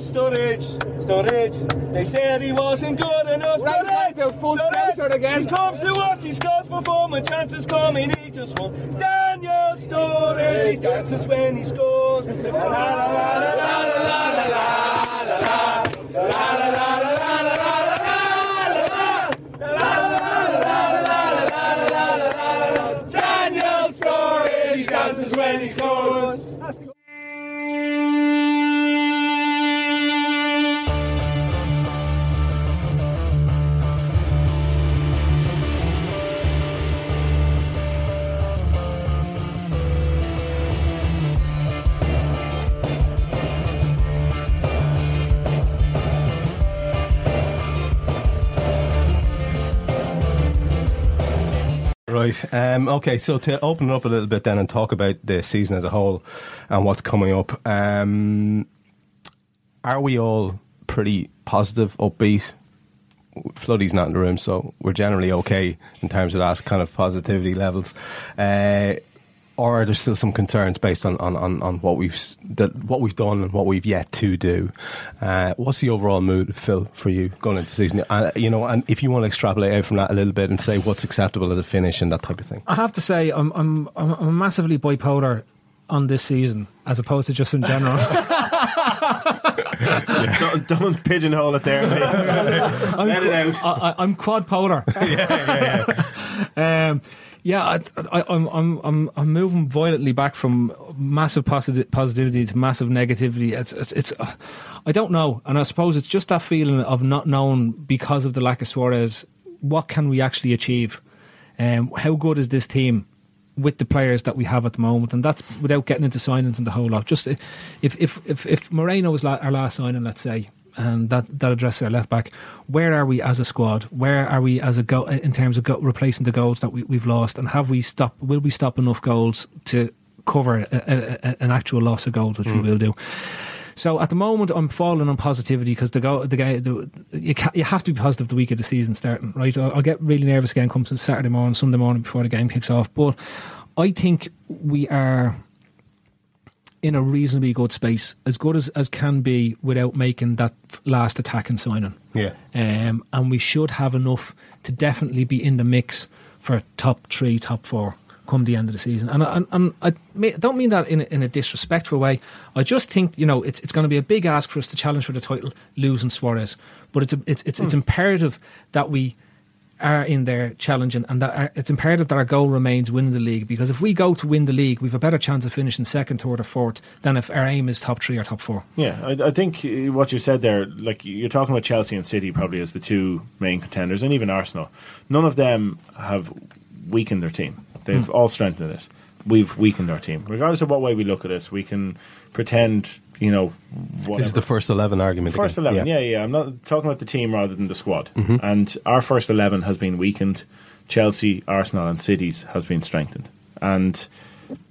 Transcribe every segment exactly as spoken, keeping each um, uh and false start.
Storage, storage. They said he wasn't good enough. Right, storage, right, full storage. Again. He comes to us, he scores for four, my chances come in, he just won. Daniel Sturridge, he dances when he scores. La la la la la la la la la la la. Right, um, okay, so to open it up a little bit then and talk about the season as a whole and what's coming up, um, are we all pretty positive, upbeat? Floody's not in the room, so we're generally okay in terms of that kind of positivity levels. Uh, or are there still some concerns based on, on, on, on what we've that what we've done and what we've yet to do? Uh, what's the overall mood, Phil, for you going into the season? Uh, you know, and if you want to extrapolate out from that a little bit and say what's acceptable as a finish and that type of thing. I have to say, I'm I'm I'm massively bipolar on this season as opposed to just in general. Yeah. don't, don't pigeonhole it there, mate. Let it out. I, I, I'm quad polar. yeah, yeah, yeah. um, Yeah, I, I, I'm I'm I'm I'm moving violently back from massive posit- positivity to massive negativity. It's it's, it's uh, I don't know, and I suppose it's just that feeling of not knowing because of the lack of Suarez. What can we actually achieve? Um, how good is this team with the players that we have at the moment? And that's without getting into signings and the whole lot. Just if if if, if Moreno is la- our last signing, let's say, and that, that addresses our left back. Where are we as a squad? Where are we as a go in terms of go, replacing the goals that we, we've lost? And have we stopped? Will we stop enough goals to cover a, a, a, an actual loss of goals, which mm. we will do? So at the moment, I'm falling on positivity because the go the guy the, you can, you have to be positive the week of the season starting. Right, I'll, I'll get really nervous again. Comes Saturday morning, Sunday morning before the game kicks off. But I think we are in a reasonably good space, as good as, as can be without making that last attack and signing. Yeah. Um, and we should have enough to definitely be in the mix for top three, top four come the end of the season. And, and, and I don't mean that in a, in a disrespectful way. I just think, you know, it's it's going to be a big ask for us to challenge for the title, losing Suarez. But it's a, it's it's, mm. it's imperative that we are in there challenging, and that our, it's imperative that our goal remains winning the league, because if we go to win the league, we've a better chance of finishing second, third or fourth than if our aim is top three or top four. Yeah, I, I think what you said there, like you're talking about Chelsea and City probably as the two main contenders, and even Arsenal. None of them have weakened their team. They've mm. all strengthened it. We've weakened our team. Regardless of what way we look at it, we can pretend, you know, whatever. This is the first eleven argument. First again. eleven, yeah. yeah, yeah. I'm not talking about the team rather than the squad. Mm-hmm. And our first eleven has been weakened. Chelsea, Arsenal and City's has been strengthened. And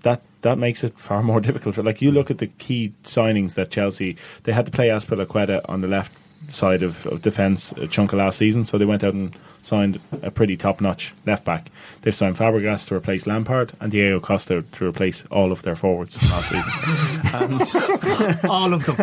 that that makes it far more difficult. For, like, you look at the key signings that Chelsea, they had to play Aspilicueta on the left side of, of defence a chunk of last season, so they went out and signed a pretty top-notch left-back. They've signed Fabregas to replace Lampard and Diego Costa to replace all of their forwards from last season. All of them.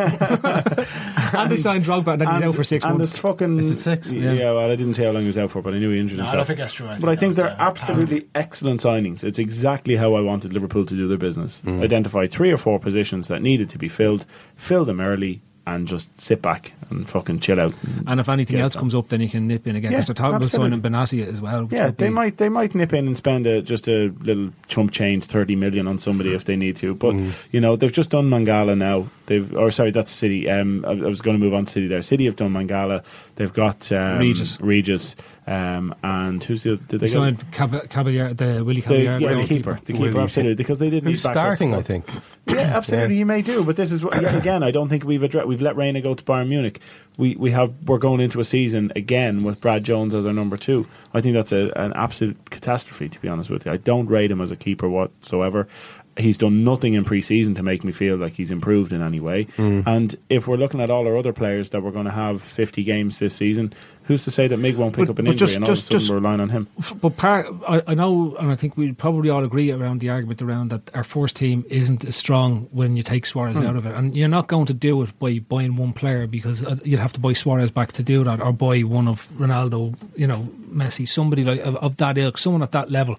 And they signed Drogba, and he's out for six and months. It's fucking, Is it six? Yeah. yeah, well, I didn't say how long he was out for, but I knew he injured no, himself. I don't think that's true. I think but I think they're absolutely pound. excellent signings. It's exactly how I wanted Liverpool to do their business. Mm. Identify three or four positions that needed to be filled, fill them early, and just sit back and fucking chill out. And, and if anything else comes up, then you can nip in again. Because yeah, they're talking about signing Benatia as well. Yeah, they might they might nip in and spend a, just a little chump change, thirty million on somebody if they need to. But mm. you know, they've just done Mangala now. They've or sorry, that's City. Um, I, I was going to move on to City there. City have done Mangala. They've got um, Regis. Regis. Um, and who's the other? Did they signed Cab- Caballero, the Willie Caballero, the, yeah, the, the keeper, the keeper, absolutely, because they didn't. Who's starting? I think. Yeah, absolutely, yeah. You may do, but this is what, yet again. I don't think we've addressed. We've let Reina go to Bayern Munich. We we have we're going into a season again with Brad Jones as our number two. I think that's a, an absolute catastrophe, to be honest with you. I don't rate him as a keeper whatsoever. He's done nothing in pre-season to make me feel like he's improved in any way. Mm. And if we're looking at all our other players that we're going to have fifty games this season, who's to say that Mig won't pick but, up an injury just, and all just, of a sudden just, we're relying on him? But part, I, I know, and I think we probably all agree around the argument around that our first team isn't as strong when you take Suarez mm. out of it. And you're not going to do it by buying one player, because you'd have to buy Suarez back to do that, or buy one of Ronaldo, you know, Messi, somebody like of, of that ilk, someone at that level.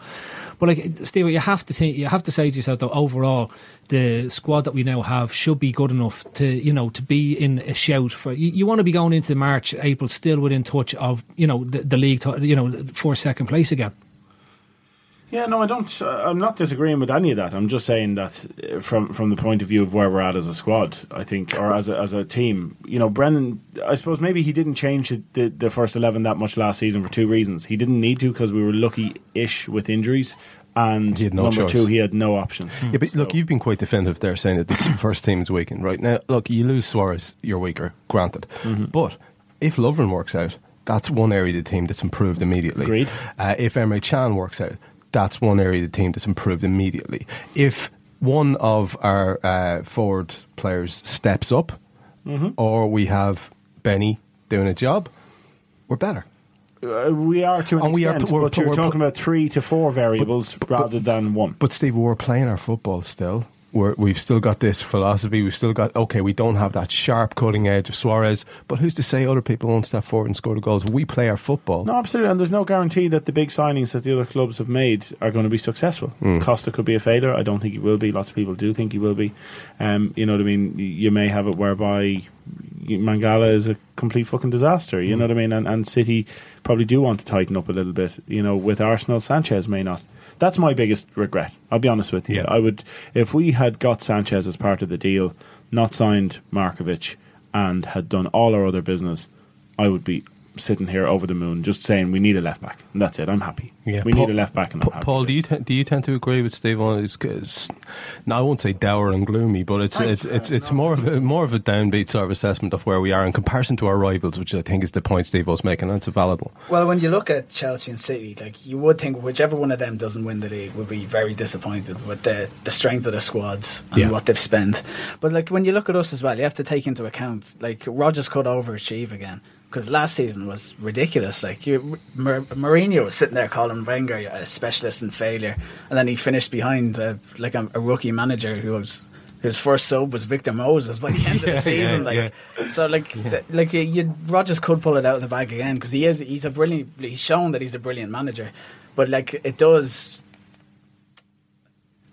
But like, Steve, you have to think, you have to say to yourself though, overall, the squad that we now have should be good enough to, you know, to be in a shout for. You, you want to be going into March, April, still within touch of, you know, the, the league, you know, for second place again. Yeah, no, I don't. I'm not disagreeing with any of that. I'm just saying that from from the point of view of where we're at as a squad, I think, or as a, as a team, you know, Brendan. I suppose maybe he didn't change the the first eleven that much last season for two reasons. He didn't need to, because we were lucky-ish with injuries. And no number choice. two, he had no options. Mm. Yeah, but so. Look, you've been quite defensive there, saying that this is the first team's weakened. Right now, look, you lose Suarez, you're weaker, granted. Mm-hmm. But if Lovren works out, that's one area of the team that's improved immediately. Agreed. Uh, if Emre Can works out, that's one area of the team that's improved immediately. If one of our uh, forward players steps up, mm-hmm. or we have Benny doing a job, we're better. Uh, we are to an and extent, we are, but you're talking about three to four variables but, but, rather than one. But Steve, we're playing our football still. We're, we've still got this philosophy. We've still got, okay, we don't have that sharp cutting edge of Suarez, but who's to say other people won't step forward and score the goals? We play our football. No, absolutely, and there's no guarantee that the big signings that the other clubs have made are going to be successful. Mm. Costa could be a failure. I don't think he will be. Lots of people do think he will be. Um, you know what I mean? You may have it whereby Mangala is a complete fucking disaster, you mm. know what I mean, and, and City probably do want to tighten up a little bit, you know. With Arsenal, Sanchez may not. That's my biggest regret, I'll be honest with you. Yeah. I would, if we had got Sanchez as part of the deal, not signed Markovic, and had done all our other business, I would be sitting here over the moon just saying we need a left back, and that's it. I'm happy. Yeah, we Paul, need a left back, and I'm Paul, happy. Paul, do you t- do you tend to agree with Steve on this? Cause, now I won't say dour and gloomy, but it's it's it's, it's, it's more of a, more of a downbeat sort of assessment of where we are in comparison to our rivals, which I think is the point Steve was making, and it's a valid one. Well, when you look at Chelsea and City, like, you would think whichever one of them doesn't win the league would be very disappointed with the the strength of their squads and yeah. what they've spent. But like, when you look at us as well, you have to take into account like Rodgers could overachieve again. Because last season was ridiculous. Like, you, Mar- Mourinho was sitting there calling Wenger a specialist in failure, and then he finished behind uh, like a, a rookie manager who was whose first sub was Victor Moses by the end yeah, of the season. Yeah, like, yeah. so like yeah. th- like you, you, Rodgers could pull it out of the bag again, because he is he's a brilliant. He's shown that he's a brilliant manager, but like it does.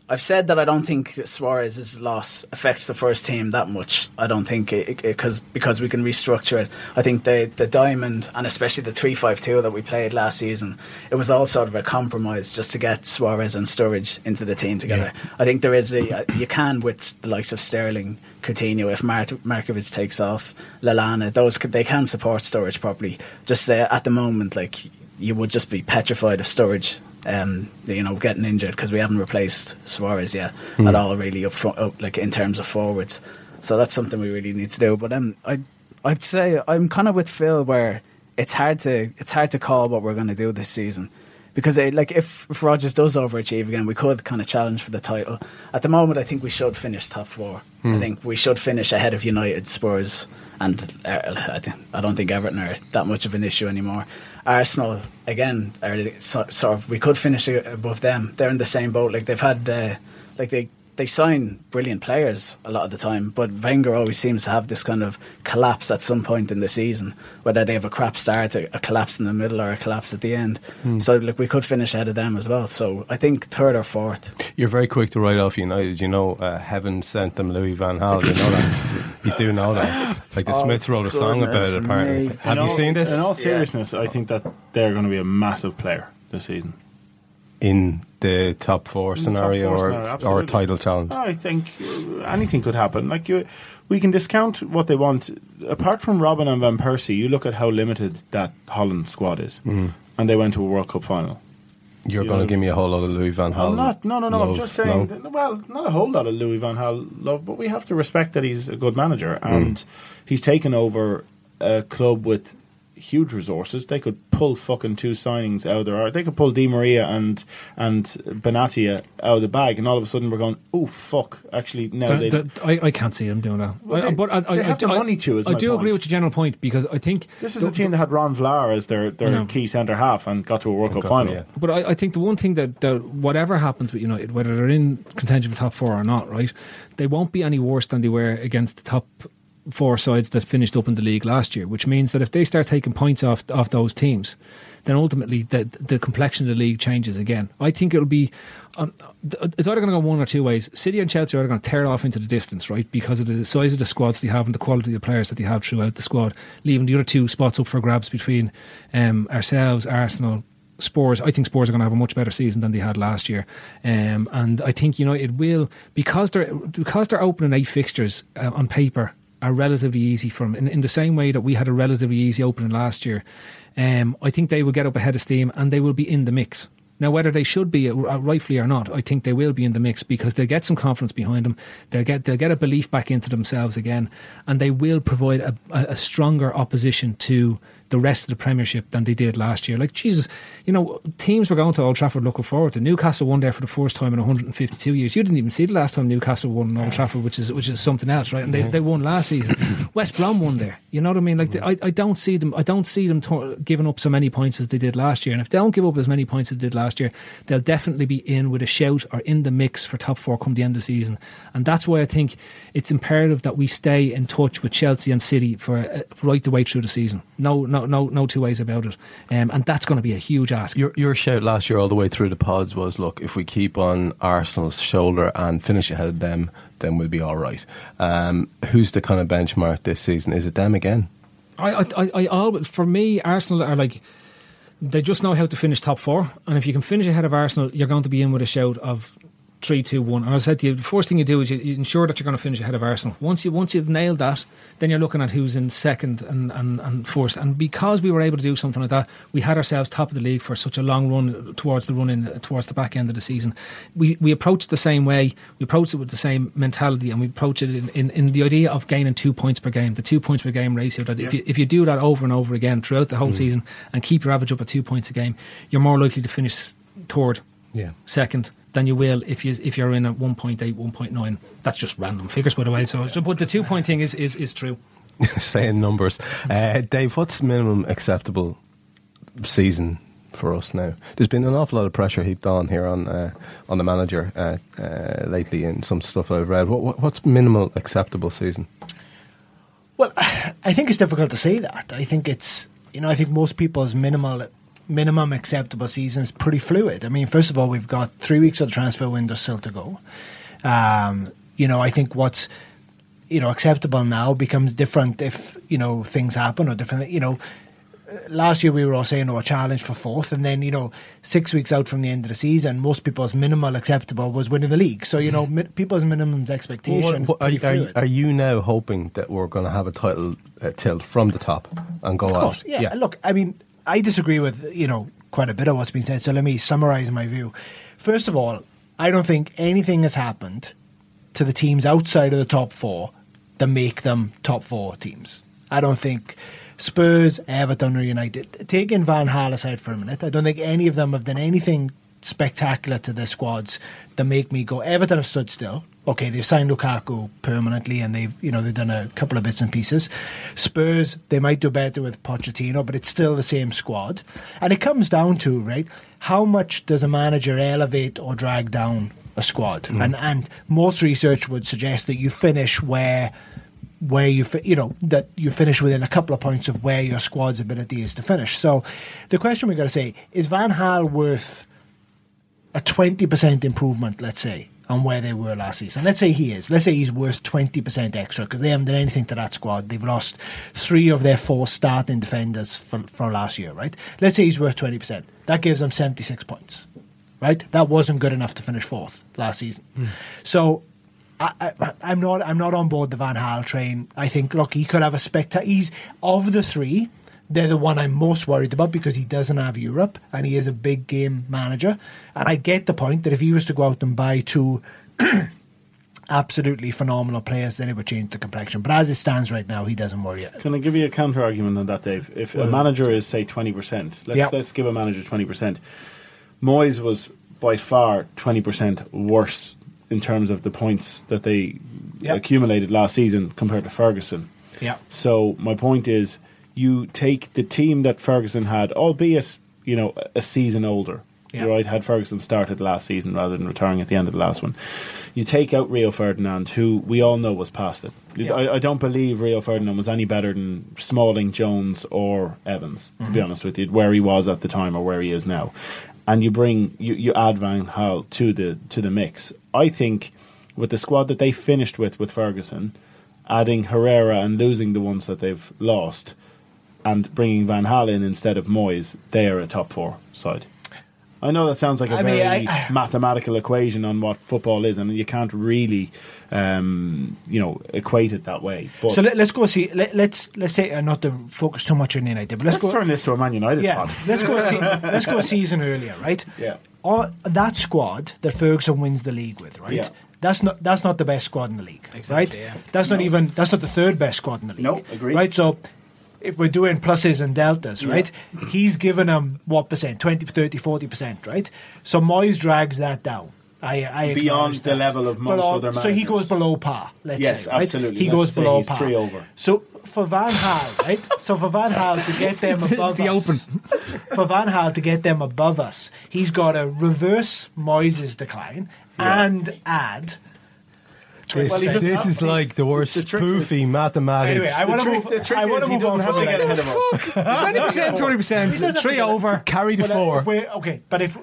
I've said that I don't think Suarez's loss affects the first team that much. I don't think it, it, 'cause, because we can restructure it. I think the, the diamond, and especially the three five two that we played last season, it was all sort of a compromise just to get Suarez and Sturridge into the team together. Yeah. I think there is a, you can with the likes of Sterling, Coutinho, if Mart- Markovic takes off, Lallana, those they can support Sturridge properly. Just uh, at the moment, like, you would just be petrified of Sturridge. Um, you know, getting injured, because we haven't replaced Suarez yet mm. at all, really, up front, up, like in terms of forwards. So that's something we really need to do. But um, I, I'd say I'm kind of with Phil, where it's hard to it's hard to call what we're going to do this season, because it, like if, if Rodgers does overachieve again, we could kind of challenge for the title. At the moment, I think we should finish top four. Mm. I think we should finish ahead of United, Spurs, and uh, I, th- I don't think Everton are that much of an issue anymore. Arsenal again are sort of, we could finish above them. They're in the same boat. Like, they've had uh, like they they sign brilliant players a lot of the time, but Wenger always seems to have this kind of collapse at some point in the season, whether they have a crap start, a collapse in the middle, or a collapse at the end. Mm. So like, we could finish ahead of them as well. So I think third or fourth. You're very quick to write off United, you know. Uh, heaven sent them Louis Van Gaal, you know that. You do know that. Like the oh, Smiths wrote a song about it, apparently. Me. Have in you all, seen this? In all seriousness, yeah. I think that they're going to be a massive player this season. In the top four the scenario top four or scenario, or title challenge. I think anything could happen. Like you, we can discount what they want. Apart from Robin and Van Persie, you look at how limited that Holland squad is, mm. and they went to a World Cup final. You're you going know, to give me a whole lot of Louis Van Gaal. I'm not, no, no, no. Love. I'm just saying. No? That, well, not a whole lot of Louis Van Gaal love, but we have to respect that he's a good manager and mm. he's taken over a club with huge resources. They could pull fucking two signings out of their art. They could pull Di Maria and and Benatia out of the bag, and all of a sudden we're going, oh fuck! Actually, no, that, they that, I, I can't see them doing that. Well, I, they, but I, they I, have I, the I, money to. Is I my do point. agree with your general point because I think this is the, a team the, that had Ron Vlaar as their their no. key centre half and got to a World Cup final. To, yeah. But I, I think the one thing that, that whatever happens with United, whether they're in contention for top four or not, right, they won't be any worse than they were against the top four sides that finished up in the league last year, which means that if they start taking points off off those teams, then ultimately the, the complexion of the league changes again. I think it'll be um, it's either going to go one or two ways. City and Chelsea are going to tear off into the distance, right, because of the size of the squads they have and the quality of the players that they have throughout the squad, leaving the other two spots up for grabs between um, ourselves, Arsenal, Spurs. I think Spurs are going to have a much better season than they had last year, um, and I think you know it will, because they're because they're opening eight fixtures uh, on paper are relatively easy for them. In, in the same way that we had a relatively easy opening last year, um, I think they will get up ahead of steam and they will be in the mix. Now, whether they should be, uh, rightfully or not, I think they will be in the mix because they'll get some confidence behind them. They'll get they'll get a belief back into themselves again, and they will provide a, a stronger opposition to the rest of the Premiership than they did last year. Like, Jesus, you know, teams were going to Old Trafford looking forward to. Newcastle won there for the first time in one hundred fifty-two years. You didn't even see the last time Newcastle won in Old Trafford, which is which is something else, right? And they, they won last season. West Brom won there. You know what I mean? Like, they, I, I don't see them I don't see them t- giving up so many points as they did last year. And if they don't give up as many points as they did last year, they'll definitely be in with a shout or in the mix for top four come the end of the season. And that's why I think it's imperative that we stay in touch with Chelsea and City for uh, right the way through the season. No, no. No, no two ways about it, um, and that's going to be a huge ask. Your, your shout last year all the way through the pods was, look, if we keep on Arsenal's shoulder and finish ahead of them, then we'll be alright. Um, who's the kind of benchmark this season? Is it them again? I, I, I, I always, for me, Arsenal are like, they just know how to finish top four, and if you can finish ahead of Arsenal, you're going to be in with a shout of three, two, one. And I said to you, the first thing you do is you ensure that you're going to finish ahead of Arsenal. Once, you, once you've nailed that, then you're looking at who's in second and, and, and first. And because we were able to do something like that, we had ourselves top of the league for such a long run towards the run in, towards the back end of the season. We we approached it the same way. We approached it with the same mentality, and we approached it in, in, in the idea of gaining two points per game, the two points per game ratio. That yeah. if, you, if you do that over and over again throughout the whole mm. season and keep your average up at two points a game, you're more likely to finish third, yeah. second, than you will if you if you're in at one point eight, one point nine. That's just random figures, by the way. So, but the two point thing is is, is true. Saying numbers, uh, Dave. What's minimum acceptable season for us now? There's been an awful lot of pressure heaped on here on uh, on the manager uh, uh, lately, in some stuff I've read. What, what what's minimal acceptable season? Well, I think it's difficult to say that. I think it's you know I think most people's minimal. minimum acceptable season is pretty fluid. I mean, first of all, we've got three weeks of the transfer window still to go. Um, you know, I think what's, you know, acceptable now becomes different if, you know, things happen or different, you know, last year we were all saying, oh, a challenge for fourth, and then, you know, six weeks out from the end of the season, most people's minimal acceptable was winning the league. So, you know, mi- people's minimum expectations. Well, what, what, are, are, are you now hoping that we're going to have a title uh, tilt from the top and go out? Of course, yeah. yeah. Look, I mean, I disagree with, you know, quite a bit of what's been said, so let me summarise my view. First of all, I don't think anything has happened to the teams outside of the top four that make them top four teams. I don't think Spurs, Everton or United, taking Van Gaal aside for a minute, I don't think any of them have done anything spectacular to their squads that make me go, Everton have stood still. Okay, they've signed Lukaku permanently, and they've you know they've done a couple of bits and pieces. Spurs, they might do better with Pochettino, but it's still the same squad. And it comes down to, right, how much does a manager elevate or drag down a squad? Mm. And and most research would suggest that you finish where where you fi- you know that you finish within a couple of points of where your squad's ability is to finish. So the question we've got to say is: Van Gaal worth a twenty percent improvement, let's say, on where they were last season. Let's say he is. Let's say he's worth twenty percent extra, because they haven't done anything to that squad. They've lost three of their four starting defenders from, from last year, right? Let's say he's worth twenty percent. That gives them seventy-six points, right? That wasn't good enough to finish fourth last season. Mm. So... I, I, I'm not. I'm not on board the Van Gaal train. I think, look, he could have a spectacular. He's of the three, they're the one I'm most worried about, because he doesn't have Europe and he is a big game manager. And I get the point that if he was to go out and buy two absolutely phenomenal players, then it would change the complexion. But as it stands right now, he doesn't worry. Can I give you a counter argument on that, Dave? If well, a manager is say twenty percent, let's yep. let's give a manager twenty percent. Moyes was by far twenty percent worse in terms of the points that they yep. accumulated last season compared to Ferguson. Yeah. So my point is, you take the team that Ferguson had, albeit, you know, a season older. Yep. Right? Had Ferguson started last season rather than retiring at the end of the last one. You take out Rio Ferdinand, who we all know was past it. Yep. I, I don't believe Rio Ferdinand was any better than Smalling, Jones or Evans, mm-hmm. to be honest with you, where he was at the time or where he is now. And you bring you, you add Van Gaal to the to the mix. I think with the squad that they finished with with Ferguson, adding Herrera and losing the ones that they've lost, and bringing Van Gaal in instead of Moyes, they are a top four side. I know that sounds like a I very mean, I, mathematical equation on what football is, I and mean, you can't really, um, you know, equate it that way. But so let, let's go see. Let, let's let's say uh, not to focus too much on United, but let's, let's go turn this to a Man United. Yeah, pod. let's go. See, let's go a season earlier, right? Yeah. Or that squad that Ferguson wins the league with, right? Yeah. That's not that's not the best squad in the league, exactly, right? Yeah. That's no. not even that's not the third best squad in the league. No, agreed. Right, so if we're doing pluses and deltas, right? Yeah. He's given them what percent? twenty, thirty, forty percent, right? So Moyes drags that down. I, I Beyond the that. level of most below, other managers. So he goes below par, let's yes, say. Yes, absolutely. Right? He let's goes below he's par. Three over. So for Van Gaal, right? So for Van Gaal to get them above it's the us. Open. For Van Gaal to get them above us, he's got to reverse Moyes' decline yeah. and add. This, well, this is like the worst the spoofy mathematics. Anyway, I want to move. I want to move on. Have to get ahead of us. Twenty percent, twenty percent, three over, carry the well, four. Uh, okay, but if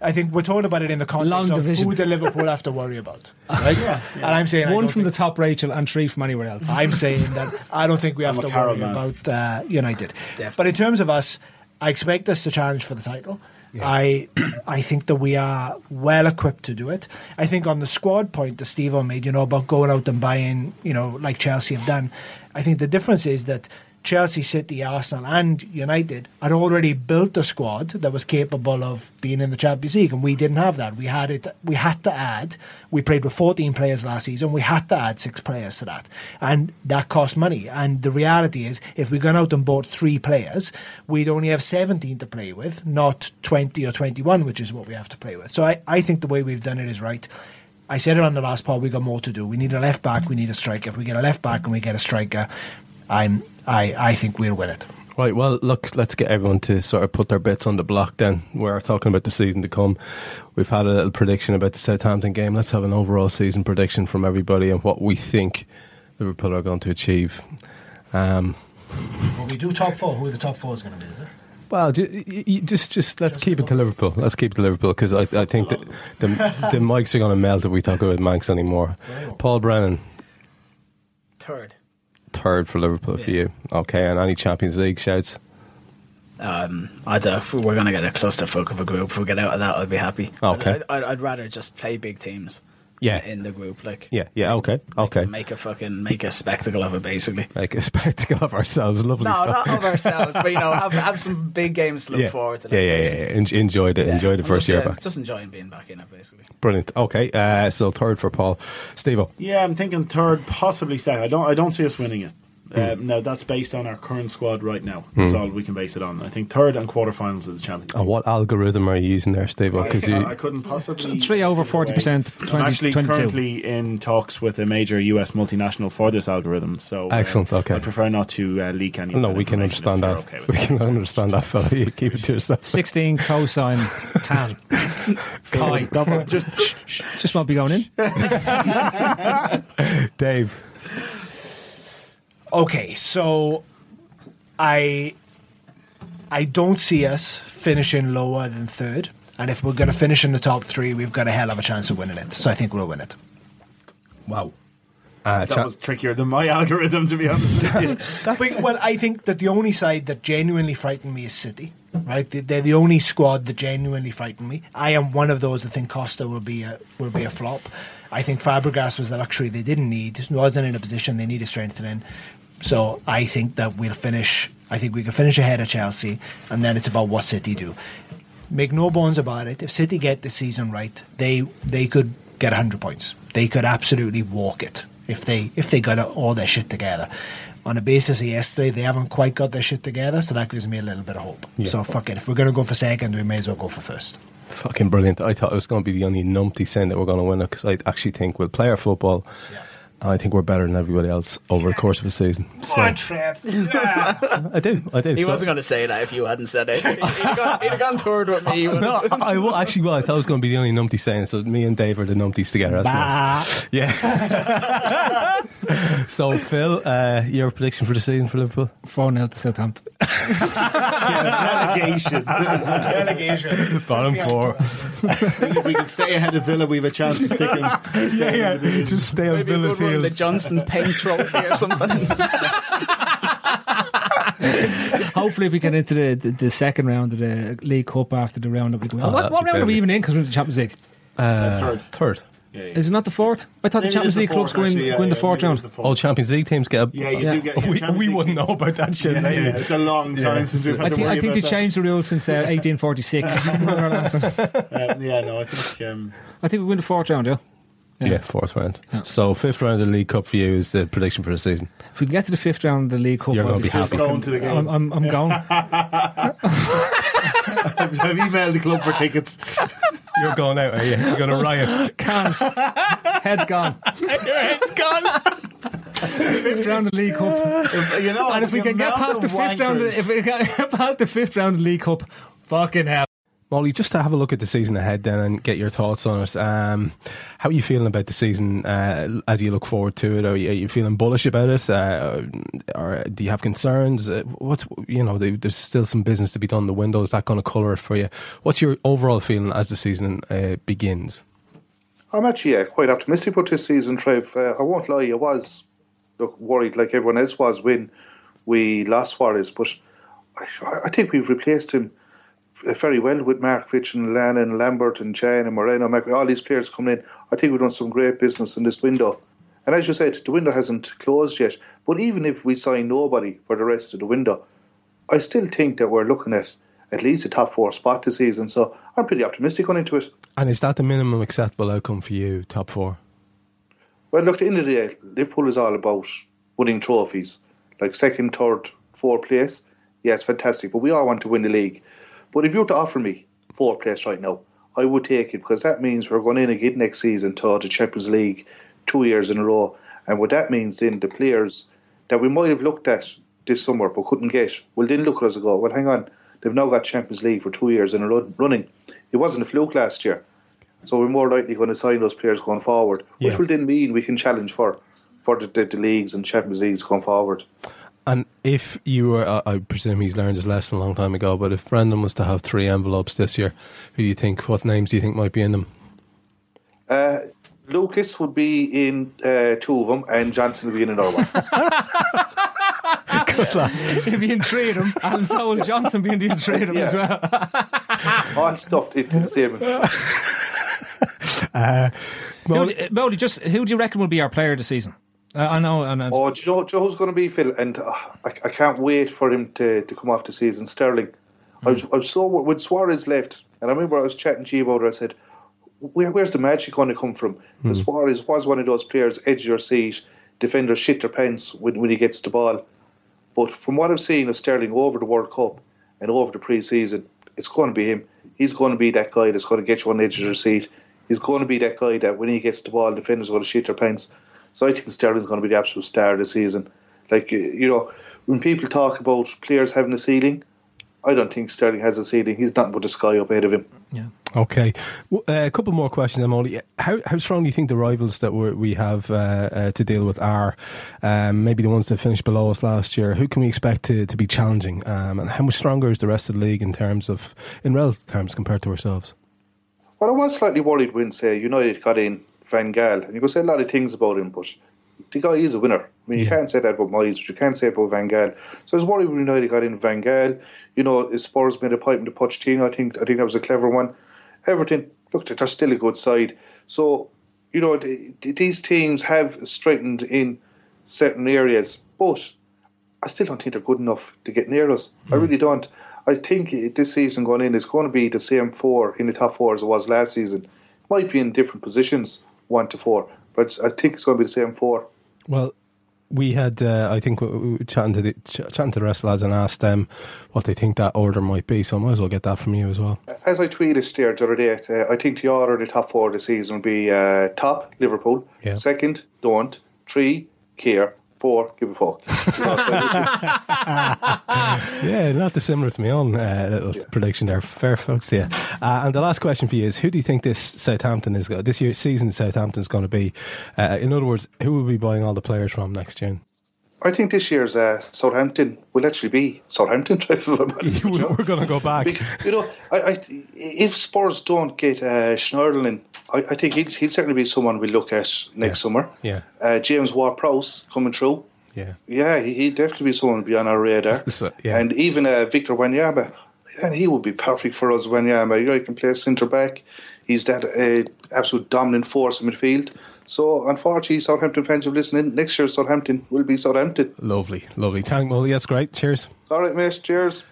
I think we're talking about it in the context Long of division. Who the Liverpool have to worry about, right? yeah, yeah. And I'm saying one from the top, Rachel, and three from anywhere else. I'm saying that I don't think we have to worry man. about uh, United. Definitely. But in terms of us, I expect us to challenge for the title. Yeah. I I think that we are well equipped to do it. I think on the squad point that Steve-O made, you know, about going out and buying, you know, like Chelsea have done, I think the difference is that Chelsea, City, Arsenal and United had already built a squad that was capable of being in the Champions League, and we didn't have that. We had it. We had to add. We played with fourteen players last season. We had to add six players to that, and that cost money. And the reality is, if we'd gone out and bought three players, we'd only have seventeen to play with, not twenty or twenty-one, which is what we have to play with. So I, I think the way we've done it is right. I said it on the last pod, we got more to do. We need a left back, we need a striker. If we get a left back and we get a striker, I'm I, I think we'll win it. Right, well, look, let's get everyone to sort of put their bets on the block then. We're talking about the season to come. We've had a little prediction about the Southampton game. Let's have an overall season prediction from everybody and what we think Liverpool are going to achieve. Um, when we do top four, who the top four is going to be, is it? Well, you, you, just just let's just keep it to Liverpool. Let's keep it to Liverpool, because I, I think that the, the mics are going to melt if we talk about Manx anymore. Wow. Paul Brennan. Third. Third for Liverpool yeah. for you. Okay, and any Champions League shouts? Um, I don't know. We're going to get a clusterfuck of a group. If we get out of that, I'll be happy. Okay. I'd, I'd, I'd rather just play big teams. Yeah. In the group, like. Yeah, yeah, okay, okay. Make, make a fucking, make a spectacle of it, basically. Make a spectacle of ourselves, lovely no, stuff. No, not of ourselves, but, you know, have, have some big games to look yeah. forward to. Like, yeah, yeah, yeah, yeah. Enjoy the, yeah. enjoy the first just, year yeah, back. Just enjoying being back in it, basically. Brilliant. Okay, uh, so third for Paul. Steve-O. Yeah, I'm thinking third, possibly second. I don't, I don't see us winning it. Mm. Um, now, that's based on our current squad right now. That's mm. all we can base it on. I think third and quarterfinals of the Champions League. And what algorithm are you using there, Steve-O? Because I, I couldn't possibly... Three over forty percent, twenty, I'm actually twenty-two. Currently in talks with a major U S multinational for this algorithm. So Excellent, uh, okay. I prefer not to uh, leak any... No, we can understand that. Okay we that. can understand that, fella. You keep it to yourself. sixteen cosine tan. Kai. Double. Just, just won't be going in. Dave. Okay, so I I don't see us finishing lower than third. And if we're going to finish in the top three, we've got a hell of a chance of winning it. So I think we'll win it. Wow. Uh, that cha- was trickier than my algorithm, to be honest with you. But, well, I think that the only side that genuinely frightened me is City. Right, they're the only squad that genuinely frightened me. I am one of those that think Costa will be a will be a flop. I think Fabregas was the luxury they didn't need. Wasn't in a position they needed strengthening. So I think that we'll finish. I think we can finish ahead of Chelsea, and then it's about what City do. Make no bones about it. If City get the season right, they they could get one hundred points. They could absolutely walk it if they if they got all their shit together. On the basis of yesterday, they haven't quite got their shit together, so that gives me a little bit of hope. Yeah. So fuck it, if we're going to go for second, we may as well go for first. Fucking brilliant. I thought it was going to be the only numpty saying that we're going to win it, because I actually think we'll play our football, yeah. and I think we're better than everybody else over the course of a season. So. On, Trev. Yeah. I do, I do. He so. wasn't going to say that if you hadn't said it. He'd have gone, he'd have gone toward with me. No, I, I actually well, I thought it was going to be the only numpty saying, so me and Dave are the numpties together. That's nice. Yeah. So, Phil, uh, your prediction for the season for Liverpool? four nil to Southampton. Yeah, relegation. Relegation. Bottom four. If we could stay ahead of Villa, we have a chance to stick in. Stay yeah, in yeah. Just stay on Villa's heels. The Johnson's Paint Trophy or something. Hopefully we get into the, the, the second round of the League Cup after the round that we go. Oh, what what round are we even in? Because we're in the Champions League. Uh, third. Third. Yeah, yeah. Is it not the fourth? I thought maybe the Champions League clubs go in the yeah, yeah, fourth round. All Champions League teams get up. Yeah, you yeah. do get. Yeah, we, we wouldn't know about that shit. Yeah, yeah, it's a long time yeah. since we've had I to think, I think they that. changed the rules since uh, eighteen forty-six. uh, yeah, no, I think. Um, I think we win the fourth round, yeah. Yeah, yeah fourth round. Yeah. So fifth round of the League Cup for you is the prediction for the season. If we can get to the fifth round of the League Cup, you're going to be happy. Going to the game. I'm, I'm, I'm yeah. going. I've emailed the club for tickets. You're going out, are you? You're going to riot. Can't. Head's gone. Your head's gone. Fifth round of the League Cup. If, you know, and if we can get past the fifth round, of, if we can get past the fifth round of the League Cup, fucking hell. Molly, just to have a look at the season ahead then and get your thoughts on it. Um, how are you feeling about the season uh, as you look forward to it? Are you, are you feeling bullish about it? Uh, or do you have concerns? Uh, what's, you know, there's still some business to be done in the window. Is that going to colour it for you? What's your overall feeling as the season uh, begins? I'm actually yeah, quite optimistic about this season, Trev. Uh, I won't lie, I was look, worried like everyone else was when we lost Suarez, but I, I think we've replaced him very well with Markovic and Lallana and Lambert and Chan and Moreno, all these players coming in. I think we've done some great business in this window. And as you said, the window hasn't closed yet. But even if we sign nobody for the rest of the window, I still think that we're looking at at least a top four spot this season. So I'm pretty optimistic going into it. And is that the minimum acceptable outcome for you, top four? Well, look, at the end of the day, Liverpool is all about winning trophies. Like second, third, fourth place, yes, fantastic. But we all want to win the league. But if you were to offer me fourth place right now, I would take it, because that means we're going in again next season to the Champions League two years in a row. And what that means then, the players that we might have looked at this summer but couldn't get, well, then look at us and go, well, hang on, they've now got Champions League for two years in a row running. It wasn't a fluke last year. So we're more likely going to sign those players going forward, yeah. which will then mean we can challenge for, for the, the, the leagues and Champions Leagues going forward. And if you were, uh, I presume he's learned his lesson a long time ago, but if Brendan was to have three envelopes this year, who do you think, what names do you think might be in them? Uh, Lucas would be in uh, two of them, and Johnson would be in another one. Good lad. He'd be in three of them, and so will Johnson be in the three of them yeah. as well. Oh, I stopped it to the same. uh, Mowley, Mowley, just who do you reckon will be our player this season? Uh, I know. I know. Oh, Joe, Joe's going to be Phil, and uh, I, I can't wait for him to, to come off the season. Sterling, mm. I was, I was so when Suarez left, and I remember I was chatting to you about it. I said, Where, "Where's the magic going to come from?" Mm. Suarez was one of those players, edge of your seat, defenders shit their pants when, when he gets the ball. But from what I've seen of Sterling over the World Cup and over the pre-season, it's going to be him. He's going to be that guy that's going to get you on the edge of your seat. He's going to be that guy that when he gets the ball, defenders are going to shit their pants. So I think Sterling's going to be the absolute star this season. Like, you know, when people talk about players having a ceiling, I don't think Sterling has a ceiling. He's nothing but the sky up ahead of him. Yeah. Okay. Well, uh, a couple more questions, Molly. How, how strong do you think the rivals that we're, we have uh, uh, to deal with are? Um, maybe the ones that finished below us last year. Who can we expect to, to be challenging? Um, and how much stronger is the rest of the league in terms of, in relative terms, compared to ourselves? Well, I was slightly worried when, say, United got in Van Gaal. And you could say a lot of things about him, but the guy is a winner. I mean, you yeah. can't say that about Moyes, but you can't say about Van Gaal. So I was worried when United got in Van Gaal. You know, Spurs made a appointment to Pochettino. I think, I think that was a clever one. Everton, look, they're still a good side. So, you know, th- th- these teams have strengthened in certain areas, but I still don't think they're good enough to get near us. Mm. I really don't. I think this season going in, it's going to be the same four in the top four as it was last season. It might be in different positions, one to four, but I think it's going to be the same four. Well, we had, uh, I think, we were chatting to the chatting to the rest of the lads and asked them what they think that order might be. So I might as well get that from you as well. As I tweeted there the other day, uh, I think the order of the top four of the season will be uh, top Liverpool, yeah. second don't, three care, four give a fuck. Yeah, not dissimilar to my own uh, little yeah. prediction there. Fair folks, yeah. Uh, and the last question for you is: who do you think this Southampton is going? This year season Southampton is going to be? Uh, in other words, who will be buying all the players from next June? I think this year's uh, Southampton will actually be Southampton. We're going to go back. Because, you know, I, I, if Spurs don't get uh, Schneiderlin, I, I think he'd, he'd certainly be someone we look at next yeah. summer. Yeah, uh, James Ward-Prowse coming through. Yeah, yeah, he, he'd definitely be someone be on our radar. So, yeah. And even uh, Victor Wanyama, and he would be perfect for us. Wanyama, you know, he can play centre back. He's that uh, absolute dominant force in midfield. So, unfortunately, Southampton fans who are listening, next year Southampton will be Southampton. Lovely, lovely. Thank you. Yes, great. Cheers. All right, mate. Cheers.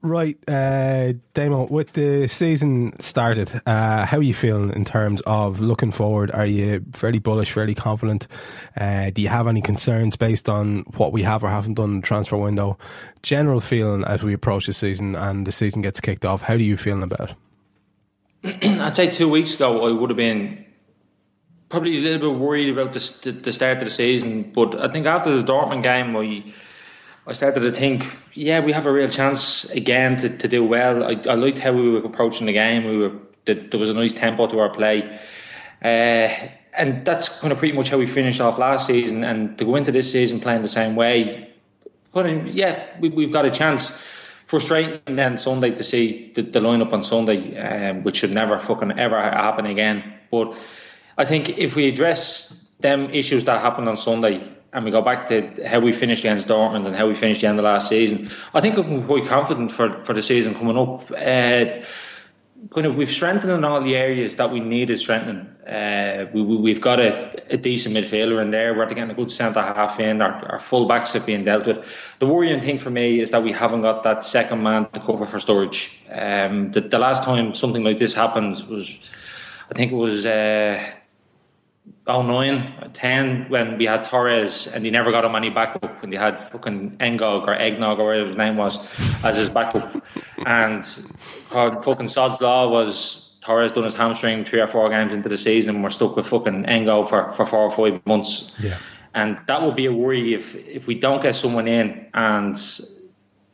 Right, uh, Damo, with the season started, uh, how are you feeling in terms of looking forward? Are you fairly bullish, fairly confident? Uh, do you have any concerns based on what we have or haven't done in the transfer window? General feeling as we approach the season and the season gets kicked off, how are you feeling about it? I'd say two weeks ago I would have been probably a little bit worried about the, the start of the season, but I think after the Dortmund game I, I started to think, yeah, we have a real chance again to, to do well. I, I liked how we were approaching the game. We were There was a nice tempo to our play, uh, and that's kind of pretty much how we finished off last season, and to go into this season playing the same way, kind of, yeah, we, we've got a chance. Frustrating then Sunday to see the, the lineup on Sunday, um, which should never fucking ever happen again, but I think if we address them issues that happened on Sunday and we go back to how we finished against Dortmund and how we finished the end of last season, I think I'm quite confident for, for the season coming up. Uh, kind of, we've strengthened in all the areas that we needed strengthening. Uh, we, we, we've got a, a decent midfielder in there. We're getting a good centre-half in. Our, our full-backs have been dealt with. The worrying thing for me is that we haven't got that second man to cover for Sturridge. Um, the, the last time something like this happened was, I think it was... Uh, Oh, nine, ten, when we had Torres and he never got him any backup, when they had fucking Engog or Eggnog or whatever his name was as his backup, and fucking sod's law was Torres done his hamstring three or four games into the season. We're stuck with fucking Engog for, for four or five months, yeah. and that would be a worry if if we don't get someone in and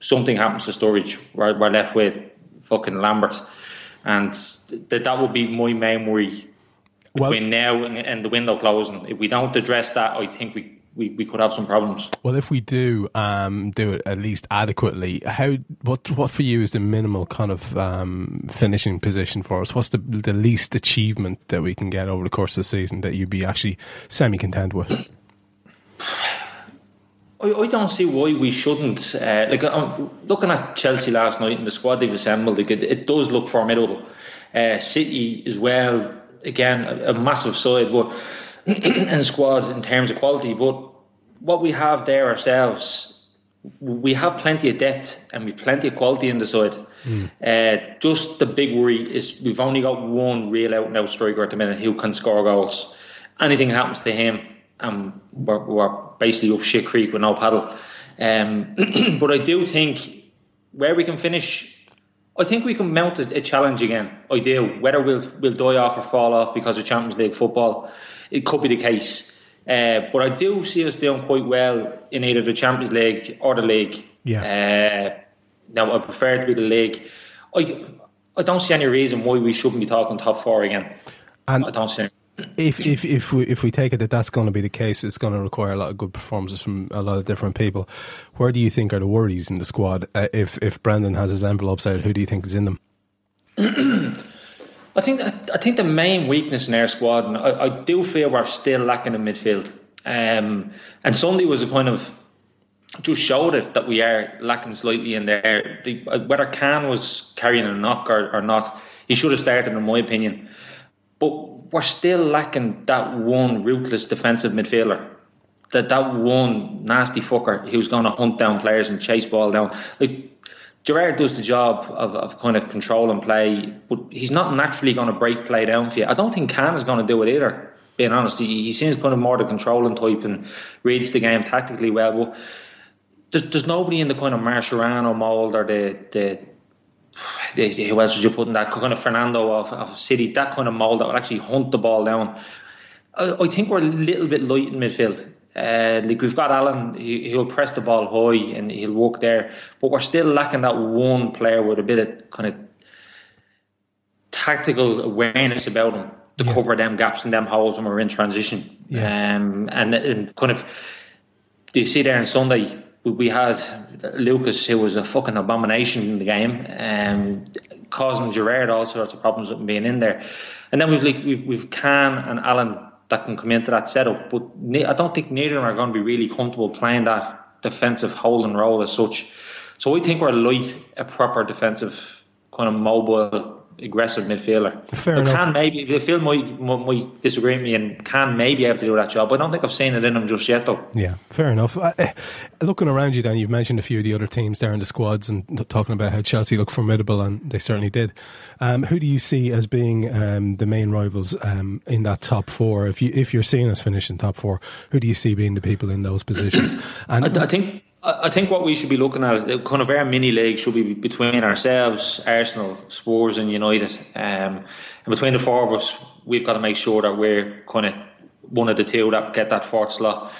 something happens to Sturridge. We're, we're left with fucking Lambert, and th- that would be my main worry. Between well, now and the window closing, if we don't address that, I think we, we, we could have some problems. Well, if we do um, do it at least adequately, how what what for you is the minimal kind of um, finishing position for us? What's the the least achievement that we can get over the course of the season that you'd be actually semi content with? I, I don't see why we shouldn't. Uh, like I'm looking at Chelsea last night and the squad they've assembled, like it, it does look formidable. Uh, City as well. Again, a massive side, but and squad in terms of quality. But what we have there ourselves, we have plenty of depth and we have plenty of quality in the side. Mm. Uh, just the big worry is we've only got one real out and out striker at the minute who can score goals. Anything happens to him, and we're, we're basically up shit creek with no paddle. Um, but I do think where we can finish. I think we can mount a, a challenge again. I do. Whether we'll we'll die off or fall off because of Champions League football, it could be the case. Uh, but I do see us doing quite well in either the Champions League or the league. Yeah. Uh, now I prefer to be the league. I I don't see any reason why we shouldn't be talking top four again. And I don't see any. If if if we if we take it that that's going to be the case, it's going to require a lot of good performances from a lot of different people. Where do you think are the worries in the squad? Uh, if if Brendan has his envelopes out, who do you think is in them? I think I think the main weakness in our squad, and I, I do feel we're still lacking in midfield. Um, and Sunday was a kind of just showed it that we are lacking slightly in there. Whether Can was carrying a knock or, or not, he should have started, in my opinion. But we're still lacking that one ruthless defensive midfielder, that that one nasty fucker who's going to hunt down players and chase ball down. Like, Gerrard does the job of, of kind of control and play, but he's not naturally going to break play down for you. I don't think Can is going to do it either, being honest. He, he seems kind of more the controlling type and reads the game tactically well. But there's, there's nobody in the kind of Mascherano mould or the, the, the... Who else would you put in that? Kind of Fernando of, of City, that kind of mould that will actually hunt the ball down. I, I think we're a little bit light in midfield. Uh, like we've got Alan, he, he'll press the ball high and he'll work there, but we're still lacking that one player with a bit of kind of tactical awareness about him to yeah. cover them gaps and them holes when we're in transition. Yeah. Um, and, and kind of, do you see there on Sunday, we had Lucas, who was a fucking abomination in the game, um, causing Gerrard all sorts of problems with him being in there. And then we've like, we've, we've Can and Alan that can come into that setup, but I don't think neither of them are going to be really comfortable playing that defensive holding role as such. So I think we're light a proper defensive, kind of mobile, aggressive midfielder. Fair enough. Can maybe, Phil might, might disagree with me, and Can maybe able to do that job, but I don't think I've seen it in him just yet though. Yeah, fair enough. I, looking around you, Dan, you've mentioned a few of the other teams there in the squads and talking about how Chelsea looked formidable, and they certainly did. Um, who do you see as being um, the main rivals um, in that top four? If, you, if you're seeing us finish in top four, who do you see being the people in those positions? And I, I think I think what we should be looking at, kind of our mini league, should be between ourselves, Arsenal, Spurs, and United. Um, and between the four of us, we've got to make sure that we're kind of one of the two that get that fourth slot.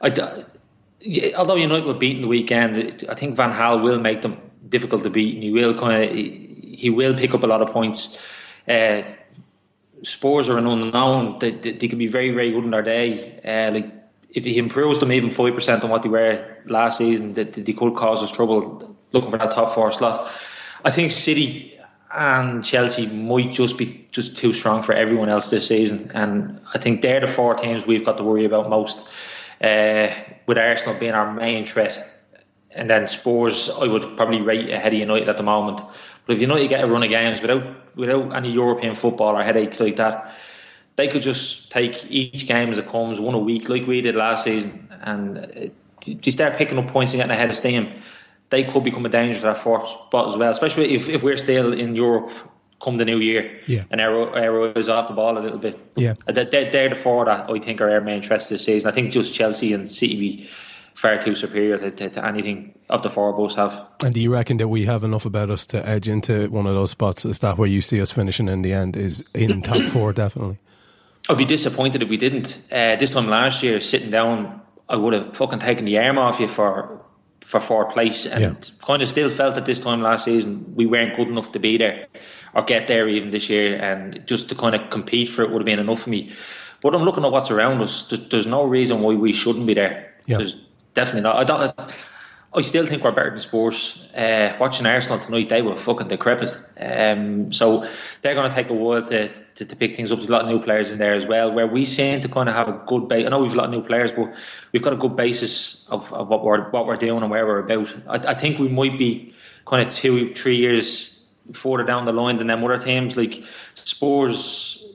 I, although United were beaten the weekend, I think Van Gaal will make them difficult to beat, and he will kind of he will pick up a lot of points. Uh, Spurs are an unknown; they, they, they can be very, very good in their day. Uh, like. If he improves them even five percent on what they were last season, they, they could cause us trouble looking for that top four slot. I think City and Chelsea might just be just too strong for everyone else this season. And I think they're the four teams we've got to worry about most, uh, with Arsenal being our main threat. And then Spurs, I would probably rate ahead of United at the moment. But if United get a run of games without, without any European football or headaches like that, they could just take each game as it comes, one a week, like we did last season, and you start picking up points and getting ahead of steam. They could become a danger for that fourth spot as well, especially if, if we're still in Europe come the new year, yeah. and our our is off the ball a little bit. Yeah, they're, they're the four that I think are our main interest this season. I think just Chelsea and City be far too superior to, to, to anything of the four of us have. And do you reckon that we have enough about us to edge into one of those spots? Is that where you see us finishing in the end, is in top four definitely? I'd be disappointed if we didn't. Uh, this time last year, sitting down, I would have fucking taken the arm off you for for fourth place, and yeah. kind of still felt that this time last season we weren't good enough to be there or get there even this year, and just to kind of compete for it would have been enough for me. But I'm looking at what's around us. There's no reason why we shouldn't be there. Yeah. There's definitely not. I don't. I still think we're better than Spurs. Uh, watching Arsenal tonight, they were fucking decrepit. Um, so they're going to take a while to, to, to pick things up. There's a lot of new players in there as well, where we seem to kind of have a good base. I know we've a lot of new players, but we've got a good basis of, of what we're what we're doing and where we're about. I, I think we might be kind of two, three years further down the line than them other teams. Like Spurs,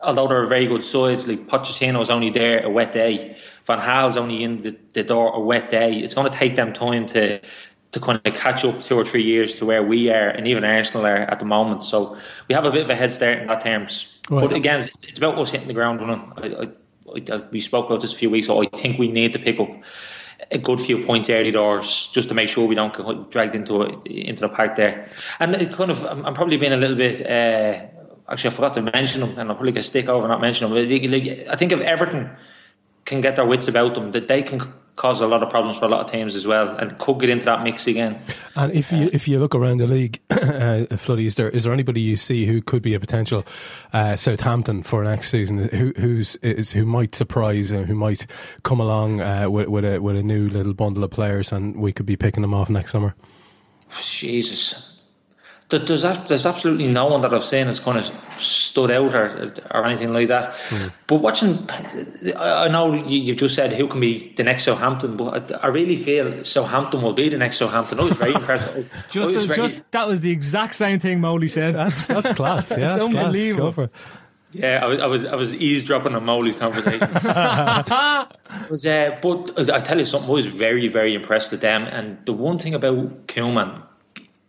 although they're a very good side, like Pochettino's only there a wet day. Van Gaal's only in the, the door a wet day. It's going to take them time to to kind of catch up two or three years to where we are, and even Arsenal are at the moment. So we have a bit of a head start in that terms. Right. But again, it's about us hitting the ground running. I, I, I, we spoke about this a few weeks ago. I think we need to pick up a good few points early doors just to make sure we don't get dragged into a, into the pack there. And it kind of, I'm probably being a little bit. Uh, actually, I forgot to mention them, and I'll probably get stick over not mentioning them. I think if Everton can get their wits about them, that they can cause a lot of problems for a lot of teams as well, and could get into that mix again. And if you uh, if you look around the league, uh, Floody, is there is there anybody you see who could be a potential uh, Southampton for next season? Who who's is, who might surprise and who might come along uh, with with a with a new little bundle of players, and we could be picking them off next summer? Jesus, There's there's absolutely no one that I've seen has kind of stood out or or anything like that. Mm. But watching, I know you just said who can be the next Southampton, but I really feel Southampton will be the next Southampton. I was very impressed. just, was very... just that was the exact same thing Moley said. That's that's class. Yeah, it's that's unbelievable. Class. Yeah, I was I was I was eavesdropping on Moley's conversation. It was, uh, but I tell you something, I was very very impressed with them. And the one thing about Koeman,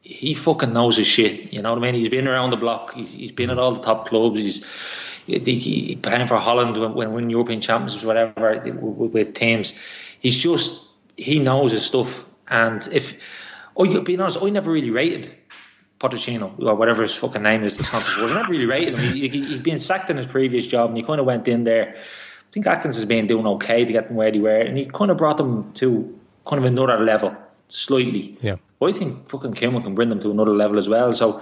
he fucking knows his shit. You know what I mean? He's been around the block. He's, he's been at all the top clubs. He's he, he playing for Holland when when winning European championships, or whatever, with, with teams. He's just he knows his stuff. And if oh, being honest, I never really rated Pochettino or whatever his fucking name is. This country was never really rated him. He, he, he'd been sacked in his previous job, and he kind of went in there. I think Atkins has been doing okay to get them where they were, and he kind of brought them to kind of another level. Slightly, yeah. I think fucking Koeman can bring them to another level as well. So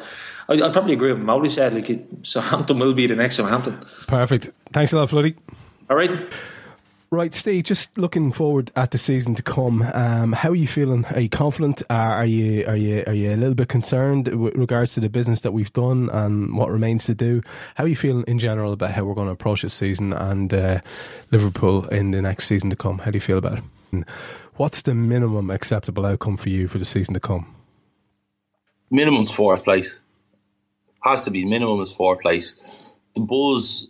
I, I probably agree with what Moley said. Like, Southampton will be the next Southampton. Perfect. Thanks a lot, Floody. All right, right, Steve. Just looking forward at the season to come. Um, how are you feeling? Are you confident? Uh, are you are you are you a little bit concerned with regards to the business that we've done and what remains to do? How are you feeling in general about how we're going to approach this season and uh, Liverpool in the next season to come? How do you feel about it? And what's the minimum acceptable outcome for you for the season to come? Minimum's fourth place. Has to be. Minimum is fourth place. The buzz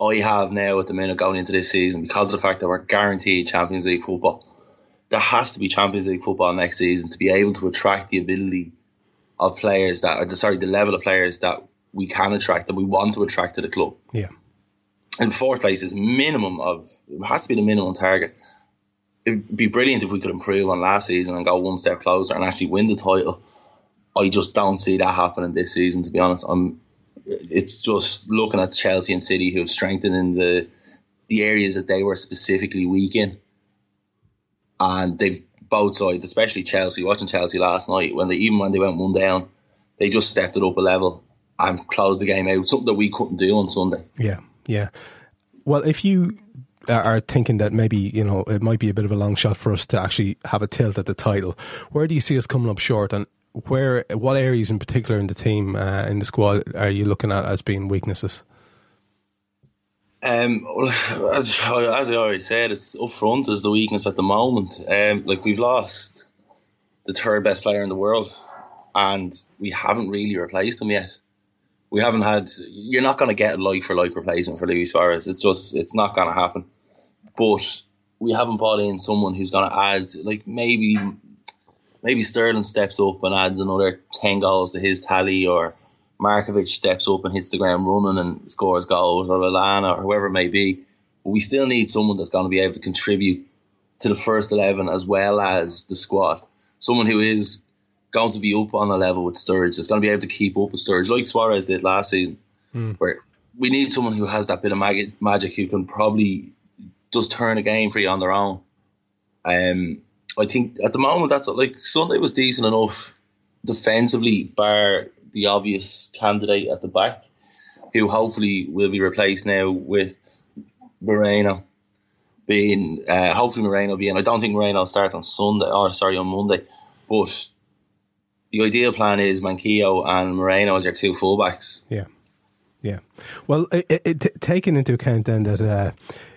I have now at the minute going into this season, because of the fact that we're guaranteed Champions League football, there has to be Champions League football next season to be able to attract the ability of players that, or sorry, the level of players that we can attract, that we want to attract to the club. Yeah. And fourth place is minimum of, it has to be the minimum target. It'd be brilliant if we could improve on last season and go one step closer and actually win the title. I just don't see that happening this season, to be honest. I'm, it's just looking at Chelsea and City, who have strengthened in the the areas that they were specifically weak in. And they've both sides, especially Chelsea, watching Chelsea last night, when they even when they went one down, they just stepped it up a level and closed the game out, something that we couldn't do on Sunday. Yeah, yeah. Well, if you are thinking that maybe, you know, it might be a bit of a long shot for us to actually have a tilt at the title, where do you see us coming up short, and where, what areas in particular in the team, uh, in the squad, are you looking at as being weaknesses? Um, well, as, as I already said, it's up front is the weakness at the moment. Um, like, we've lost the third best player in the world, and we haven't really replaced him yet. We haven't had. You're not going to get a like for like replacement for Luis Suarez. It's just, it's not going to happen. But we haven't brought in someone who's going to add, like, maybe maybe Sterling steps up and adds another ten goals to his tally, or Markovic steps up and hits the ground running and scores goals, or Lallana, or whoever it may be. But we still need someone that's going to be able to contribute to the first eleven as well as the squad. Someone who is going to be up on a level with Sturridge, that's going to be able to keep up with Sturridge, like Suarez did last season. Mm. Where we need someone who has that bit of mag- magic, who can probably just turn a game for you on their own. Um, I think at the moment, that's like Sunday was decent enough defensively, bar the obvious candidate at the back, who hopefully will be replaced now with Moreno being. Uh, hopefully, Moreno being. I don't think Moreno will start on Sunday. Or sorry, on Monday. But the ideal plan is Manquillo and Moreno as your two fullbacks. Yeah, yeah. Well, it, it, t- taking into account then that. Uh,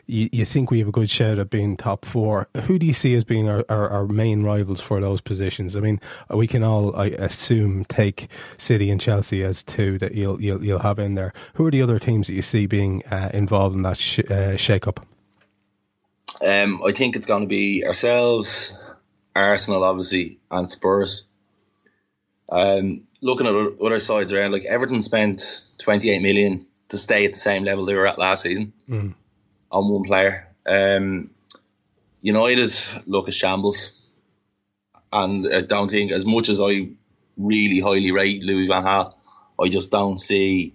You, you think we have a good shout at being top four. Who do you see as being our, our, our main rivals for those positions? I mean, we can all, I assume, take City and Chelsea as two that you'll you'll, you'll have in there. Who are the other teams that you see being uh, involved in that sh- uh, shake-up? Um, I think it's going to be ourselves, Arsenal, obviously, and Spurs. Um, looking at other sides around, like Everton spent twenty-eight million to stay at the same level they were at last season. Mm. On one player. Um, United, Lucas shambles. And I don't think, as much as I really highly rate Louis van Gaal, I just don't see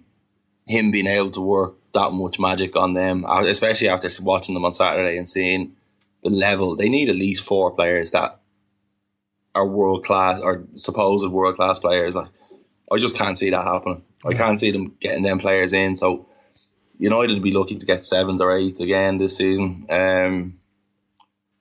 him being able to work that much magic on them, especially after watching them on Saturday and seeing the level. They need at least four players that are world-class, or supposed world-class players. Like, I just can't see that happening. I can't see them getting them players in, so United will be lucky to get seventh or eighth again this season. Um,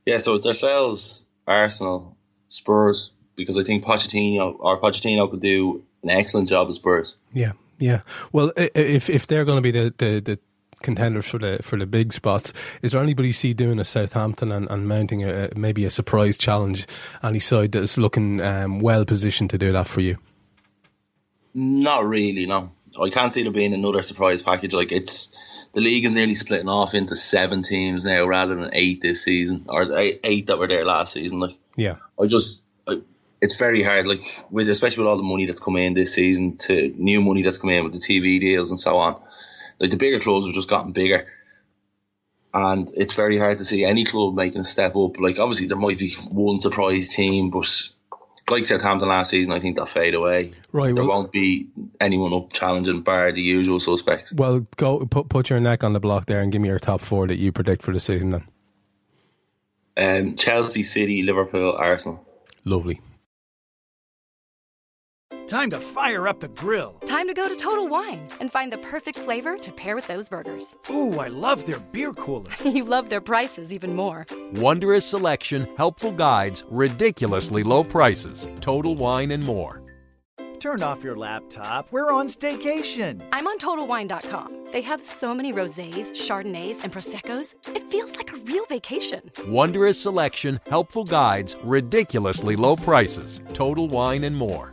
yeah, so it's ourselves, Arsenal, Spurs, because I think Pochettino or Pochettino could do an excellent job at Spurs. Yeah, yeah. Well, if if they're going to be the, the, the contenders for the for the big spots, is there anybody you see doing a Southampton and, and mounting a, maybe a surprise challenge? Any side that's looking um, well positioned to do that for you? Not really, no. I can't see there being another surprise package. Like, it's the league is nearly splitting off into seven teams now rather than eight this season, or eight that were there last season. Like, yeah, I just I, it's very hard. Like, with especially with all the money that's come in this season, to new money that's come in with the T V deals and so on. Like, the bigger clubs have just gotten bigger, and it's very hard to see any club making a step up. Like, obviously there might be one surprise team, but like Southampton last season, I think they'll fade away. Right, there well, won't be anyone up challenging bar the usual suspects. Well, go put put your neck on the block there and give me your top four that you predict for the season then. Um, Chelsea, City, Liverpool, Arsenal. Lovely. Time to fire up the grill. Time to go to Total Wine and find the perfect flavor to pair with those burgers. Ooh, I love their beer cooler. You love their prices even more. Wondrous selection, helpful guides, ridiculously low prices. Total Wine and more. Turn off your laptop. We're on staycation. I'm on Total Wine dot com. They have so many rosés, chardonnays, and proseccos. It feels like a real vacation. Wondrous selection, helpful guides, ridiculously low prices. Total Wine and more.